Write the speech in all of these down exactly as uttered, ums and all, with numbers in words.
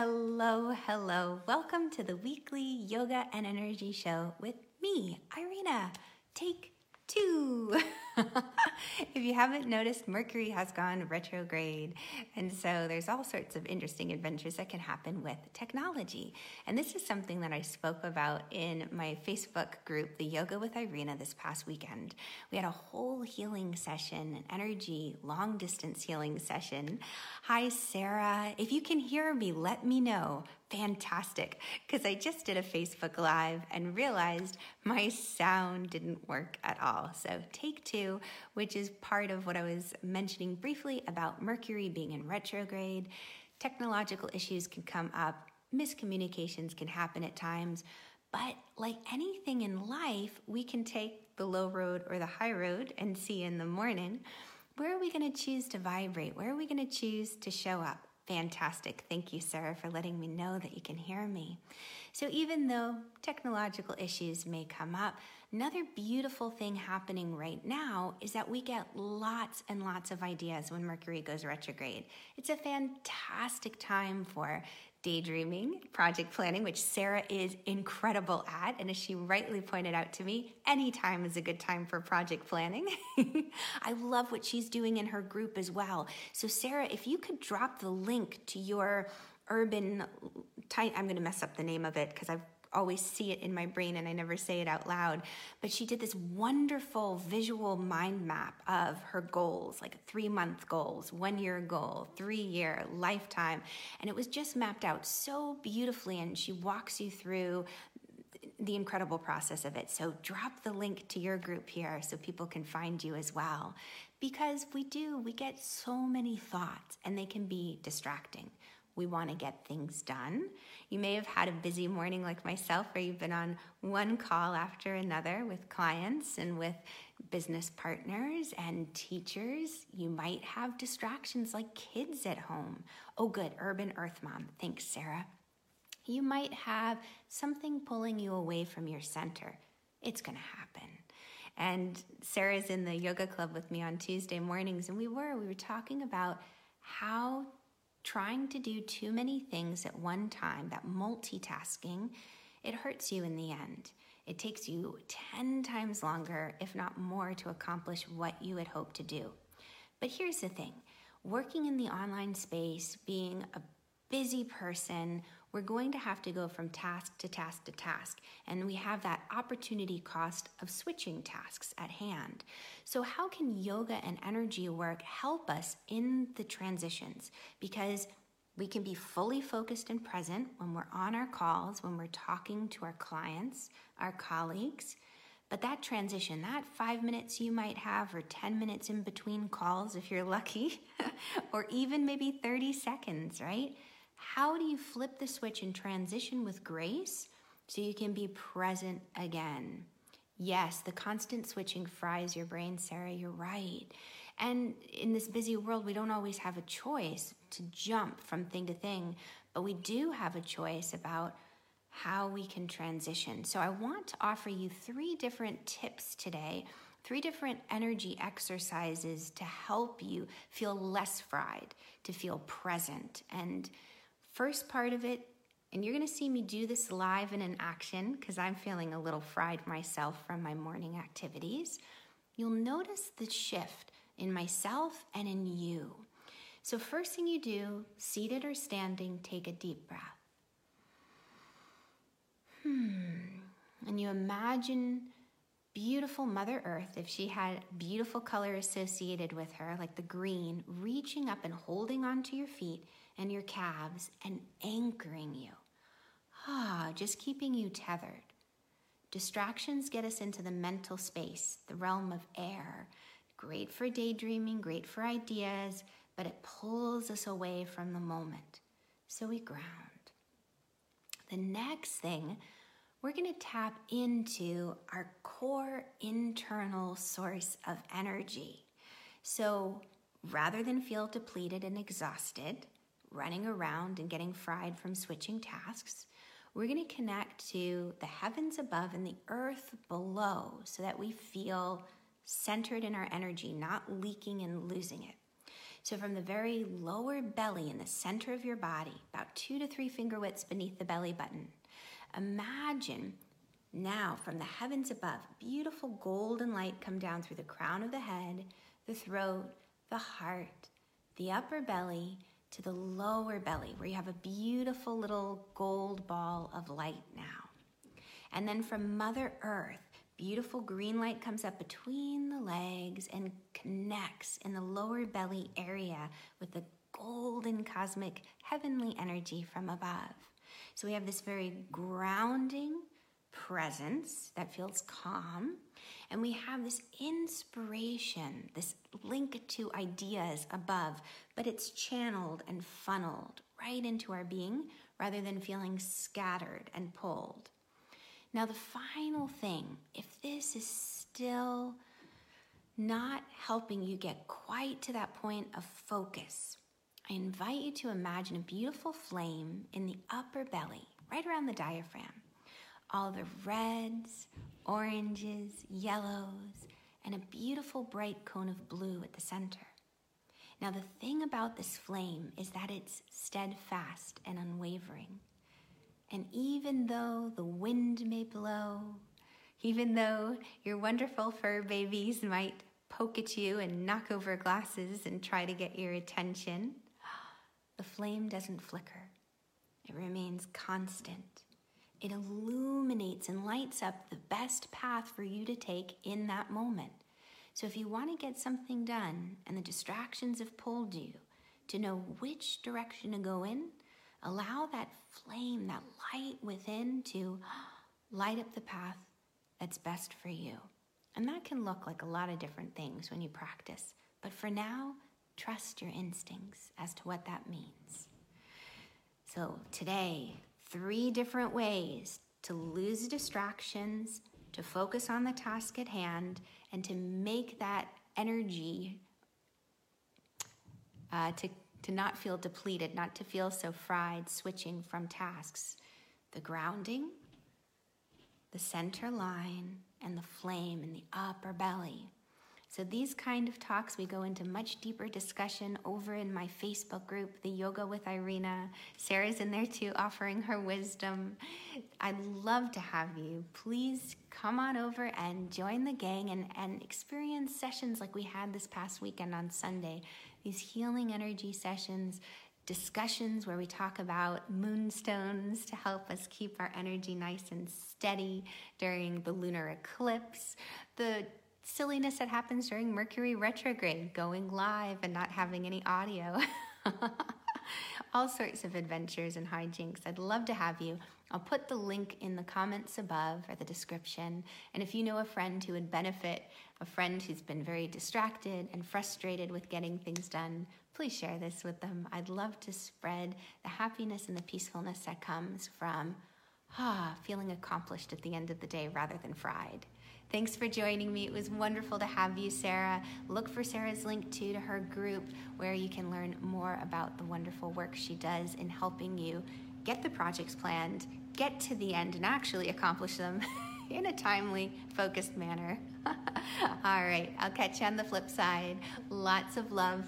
Hello, hello. Welcome to the weekly yoga and energy show with me, Irina. Take two. If you haven't noticed, Mercury has gone retrograde. And so there's all sorts of interesting adventures that can happen with technology. And this is something that I spoke about in my Facebook group, The Yoga with Irina, this past weekend. We had a whole healing session, an energy, long distance healing session. Hi, Sarah. If you can hear me, let me know. Fantastic, because I just did a Facebook Live and realized my sound didn't work at all. So take two, which is part of what I was mentioning briefly about Mercury being in retrograde. Technological issues can come up, miscommunications can happen at times, but like anything in life, we can take the low road or the high road and see in the morning. Where are we going to choose to vibrate? Where are we going to choose to show up? Fantastic. Thank you, Sarah, for letting me know that you can hear me. So even though technological issues may come up, another beautiful thing happening right now is that we get lots and lots of ideas when Mercury goes retrograde. It's a fantastic time for daydreaming, project planning, which Sarah is incredible at. And as she rightly pointed out to me, any time is a good time for project planning. I love what she's doing in her group as well. So Sarah, if you could drop the link to your urban, ty- I'm going to mess up the name of it because I've always see it in my brain and I never say it out loud, but she did this wonderful visual mind map of her goals, like three month goals, one year goal, three year, lifetime. And it was just mapped out so beautifully. And she walks you through the incredible process of it. So drop the link to your group here so people can find you as well. Because we do, we get so many thoughts and they can be distracting. We want to get things done. You may have had a busy morning like myself where you've been on one call after another with clients and with business partners and teachers. You might have distractions like kids at home. Oh, good, Urban Earth Mom. Thanks, Sarah. You might have something pulling you away from your center. It's going to happen. And Sarah's in the yoga club with me on Tuesday mornings, and we were, we were talking about how trying to do too many things at one time, that multitasking, it hurts you in the end. It takes you ten times longer, if not more, to accomplish what you had hoped to do. But here's the thing. Working in the online space, being a busy person, we're going to have to go from task to task to task. And we have that opportunity cost of switching tasks at hand. So how can yoga and energy work help us in the transitions? Because we can be fully focused and present when we're on our calls, when we're talking to our clients, our colleagues. But that transition, that five minutes you might have or ten minutes in between calls if you're lucky, or even maybe thirty seconds, right? How do you flip the switch and transition with grace so you can be present again? Yes, the constant switching fries your brain, Sarah, you're right. And in this busy world, we don't always have a choice to jump from thing to thing, but we do have a choice about how we can transition. So I want to offer you three different tips today, three different energy exercises to help you feel less fried, to feel present. And first part of it, and you're going to see me do this live and in action because I'm feeling a little fried myself from my morning activities. You'll notice the shift in myself and in you. So first thing you do, seated or standing, take a deep breath. Hmm. And you imagine beautiful Mother Earth, if she had beautiful color associated with her, like the green, reaching up and holding onto your feet and your calves and anchoring you. Ah, just keeping you tethered. Distractions get us into the mental space, the realm of air. Great for daydreaming, great for ideas, but it pulls us away from the moment. So we ground. The next thing, we're going to tap into our core internal source of energy. So rather than feel depleted and exhausted, running around and getting fried from switching tasks, we're going to connect to the heavens above and the earth below so that we feel centered in our energy, not leaking and losing it. So from the very lower belly in the center of your body, about two to three finger widths beneath the belly button, imagine now from the heavens above, beautiful golden light come down through the crown of the head, the throat, the heart, the upper belly, to the lower belly, where you have a beautiful little gold ball of light now. And then from Mother Earth, beautiful green light comes up between the legs and connects in the lower belly area with the golden cosmic heavenly energy from above. So we have this very grounding presence that feels calm, and we have this inspiration, this link to ideas above, but it's channeled and funneled right into our being rather than feeling scattered and pulled. Now the final thing, if this is still not helping you get quite to that point of focus, I invite you to imagine a beautiful flame in the upper belly, right around the diaphragm. All the reds, oranges, yellows, and a beautiful bright cone of blue at the center. Now the thing about this flame is that it's steadfast and unwavering. And even though the wind may blow, even though your wonderful fur babies might poke at you and knock over glasses and try to get your attention, the flame doesn't flicker. It remains constant. It illuminates and lights up the best path for you to take in that moment. So if you want to get something done and the distractions have pulled you, to know which direction to go in, allow that flame, that light within to light up the path that's best for you. And that can look like a lot of different things when you practice. But for now, trust your instincts as to what that means. So today, three different ways to lose distractions, to focus on the task at hand, and to make that energy uh, to, to not feel depleted, not to feel so fried, switching from tasks. The grounding, the center line, and the flame in the upper belly. So these kind of talks, we go into much deeper discussion over in my Facebook group, The Yoga with Irina. Sarah's in there too, offering her wisdom. I'd love to have you. Please come on over and join the gang and, and experience sessions like we had this past weekend on Sunday. These healing energy sessions, discussions where we talk about moonstones to help us keep our energy nice and steady during the lunar eclipse, the silliness that happens during Mercury retrograde, going live and not having any audio. All sorts of adventures and hijinks. I'd love to have you. I'll put the link in the comments above or the description. And if you know a friend who would benefit, a friend who's been very distracted and frustrated with getting things done, please share this with them. I'd love to spread the happiness and the peacefulness that comes from ah, feeling accomplished at the end of the day rather than fried. Thanks for joining me. It was wonderful to have you, Sarah. Look for Sarah's link too to her group where you can learn more about the wonderful work she does in helping you get the projects planned, get to the end, and actually accomplish them in a timely, focused manner. All right, I'll catch you on the flip side. Lots of love.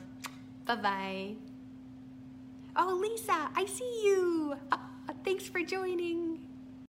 Bye-bye. Oh, Lisa, I see you. Oh, thanks for joining.